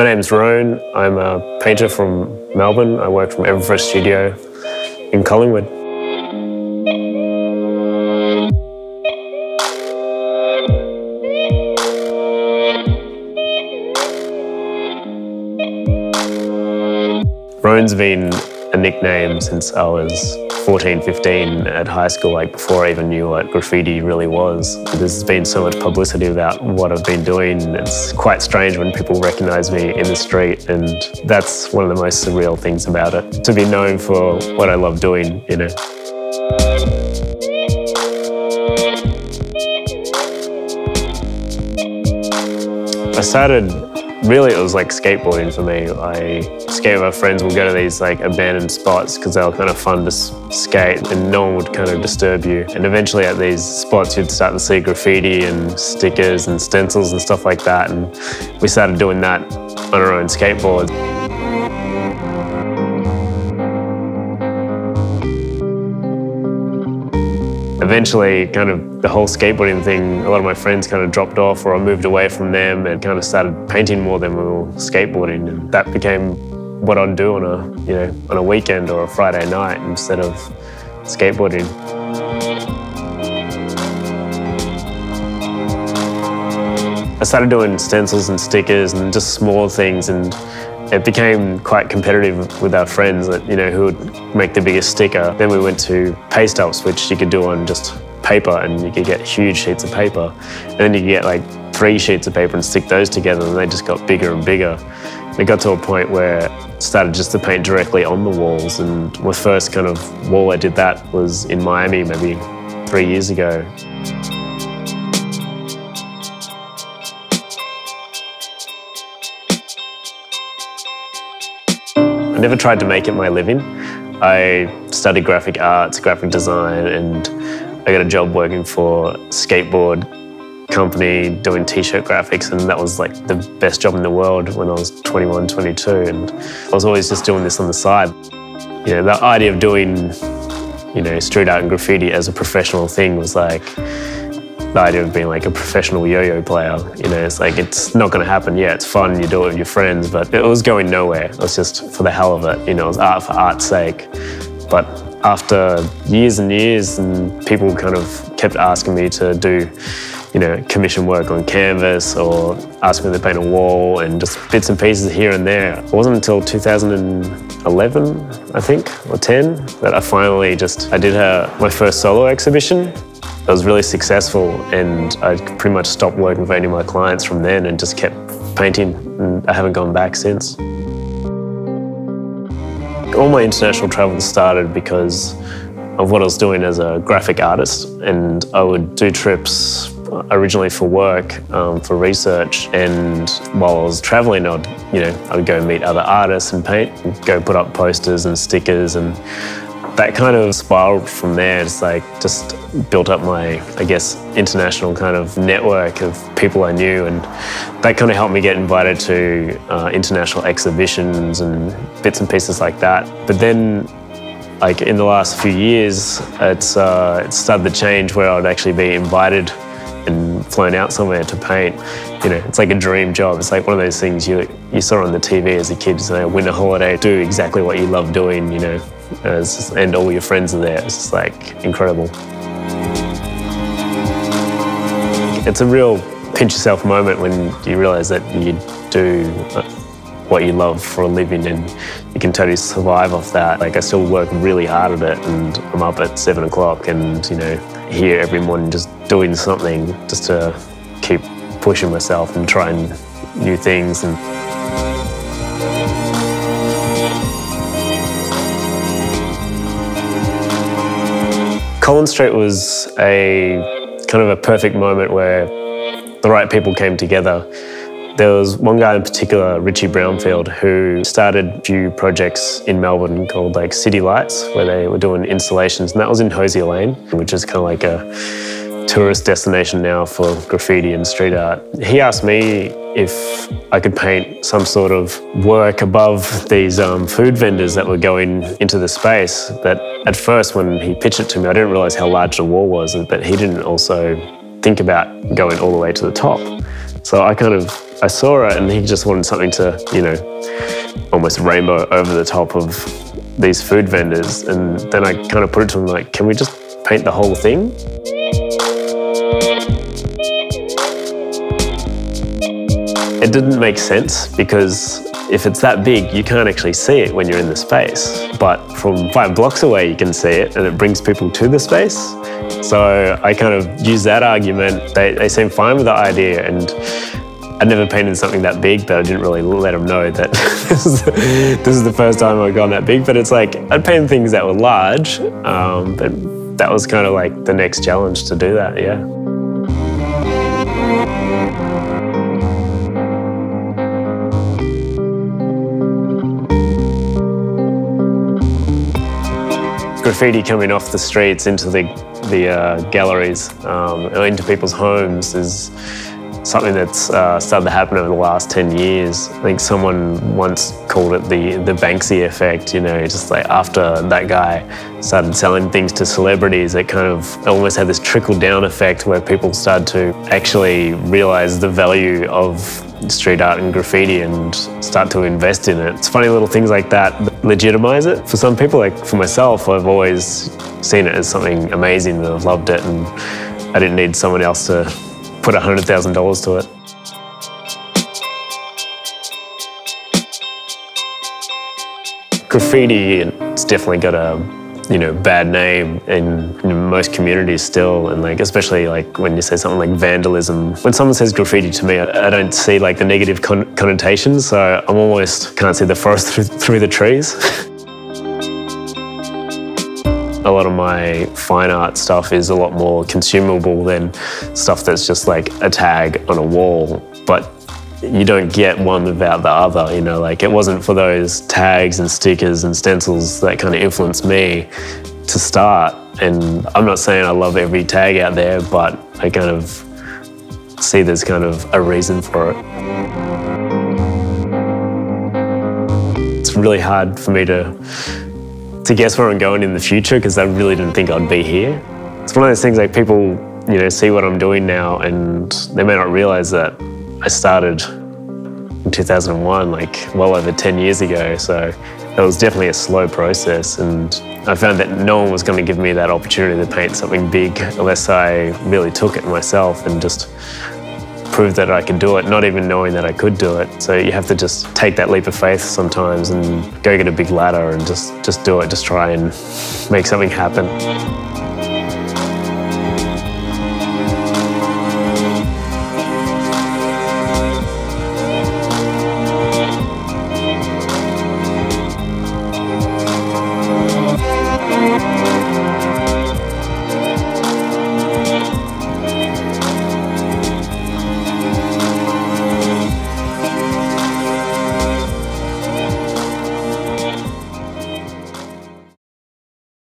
My name's Rone. I'm a painter from Melbourne. I work from Everfresh Studio in Collingwood. Rone's been a nickname since I was 14, 15 at high school, like before I even knew what graffiti really was. There's been so much publicity about what I've been doing. It's quite strange when people recognise me in the street, and that's one of the most surreal things about it, to be known for what I love doing, you know. I started, really it was like skateboarding for me. I skate with my friends, we'll go to these like abandoned spots because they were kind of fun to skate and no one would kind of disturb you. And eventually at these spots you'd start to see graffiti and stickers and stencils and stuff like that, and we started doing that on our own skateboards. Eventually, kind of the whole skateboarding thing, a lot of my friends kind of dropped off or I moved away from them and kind of started painting more than we were skateboarding. And that became what I'd do on a, you know, on a weekend or a Friday night instead of skateboarding. I started doing stencils and stickers and just small things, and it became quite competitive with our friends, that, you know, who would make the biggest sticker. Then we went to paste ups, which you could do on just paper, and you could get huge sheets of paper. And then you could get like 3 sheets of paper and stick those together, and they just got bigger and bigger. And it got to a point where I started just to paint directly on the walls, and my first kind of wall I did that was in Miami maybe 3 years ago. I never tried to make it my living. I studied graphic arts, graphic design, and I got a job working for a skateboard company doing t-shirt graphics, and that was like the best job in the world when I was 21, 22, and I was always just doing this on the side. You know, the idea of doing, you know, street art and graffiti as a professional thing was like the idea of being like a professional yo-yo player. You know, it's like, it's not gonna happen. Yeah, it's fun, you do it with your friends, but it was going nowhere. It was just for the hell of it. You know, it was art for art's sake. But after years and years, and people kind of kept asking me to do, you know, commission work on canvas or ask me to paint a wall and just bits and pieces here and there. It wasn't until 2011, I think, or 10, that I finally just, I did my first solo exhibition. I was really successful, and I pretty much stopped working for any of my clients from then and just kept painting, and I haven't gone back since. All my international travel started because of what I was doing as a graphic artist, and I would do trips originally for work, for research, and while I was traveling, I would go meet other artists and paint, and go put up posters and stickers, and that kind of spiraled from there. It's like just built up my, I guess, international kind of network of people I knew, and that kind of helped me get invited to international exhibitions and bits and pieces like that. But then, like in the last few years, it started to change where I'd actually be invited and flown out somewhere to paint. You know, it's like a dream job. It's like one of those things you saw on the TV as a kid, so win a holiday, do exactly what you love doing, you know, and all your friends are there. It's just like incredible. It's a real pinch yourself moment when you realise that you do what you love for a living, and you can totally survive off that. Like, I still work really hard at it, and I'm up at 7 o'clock and, you know, here every morning just doing something just to keep pushing myself and trying new things. And Collins Street was a kind of a perfect moment where the right people came together. There was one guy in particular, Richie Brownfield, who started a few projects in Melbourne called like City Lights, where they were doing installations, and that was in Hosier Lane, which is kind of like a tourist destination now for graffiti and street art. He asked me if I could paint some sort of work above these food vendors that were going into the space, that at first when he pitched it to me, I didn't realise how large the wall was, but he didn't also think about going all the way to the top. So I kind of I saw it and he just wanted something to, you know, almost rainbow over the top of these food vendors. And then I kind of put it to him like, can we just paint the whole thing? It didn't make sense because if it's that big, you can't actually see it when you're in the space. But from 5 blocks away, you can see it and it brings people to the space. So I kind of used that argument. They seemed fine with the idea, and I'd never painted something that big, but I didn't really let them know that this is the first time I've gone that big. But it's like, I'd painted things that were large, but that was kind of like the next challenge to do that, yeah. Graffiti coming off the streets into the galleries into people's homes is something that's started to happen over the last 10 years. I think someone once called it the Banksy effect, you know, just like after that guy started selling things to celebrities, it kind of almost had this trickle-down effect where people started to actually realise the value of street art and graffiti and start to invest in it. It's funny little things like that legitimise it. For some people, like for myself, I've always seen it as something amazing and I've loved it, and I didn't need someone else to put $100,000 to it. Graffiti, it's definitely got a, you know, bad name in most communities still, and like especially like when you say something like vandalism. When someone says graffiti to me, I don't see like the negative connotations, so I'm almost can't see the forest through the trees. A lot of my fine art stuff is a lot more consumable than stuff that's just like a tag on a wall, but you don't get one without the other, you know, like it wasn't for those tags and stickers and stencils that kind of influenced me to start. And I'm not saying I love every tag out there, but I kind of see there's kind of a reason for it. It's really hard for me to guess where I'm going in the future because I really didn't think I'd be here. It's one of those things like people, you know, see what I'm doing now and they may not realise that I started in 2001, like well over 10 years ago, so it was definitely a slow process, and I found that no one was going to give me that opportunity to paint something big unless I really took it myself and just proved that I could do it, not even knowing that I could do it. So you have to just take that leap of faith sometimes and go get a big ladder and just do it, just try and make something happen.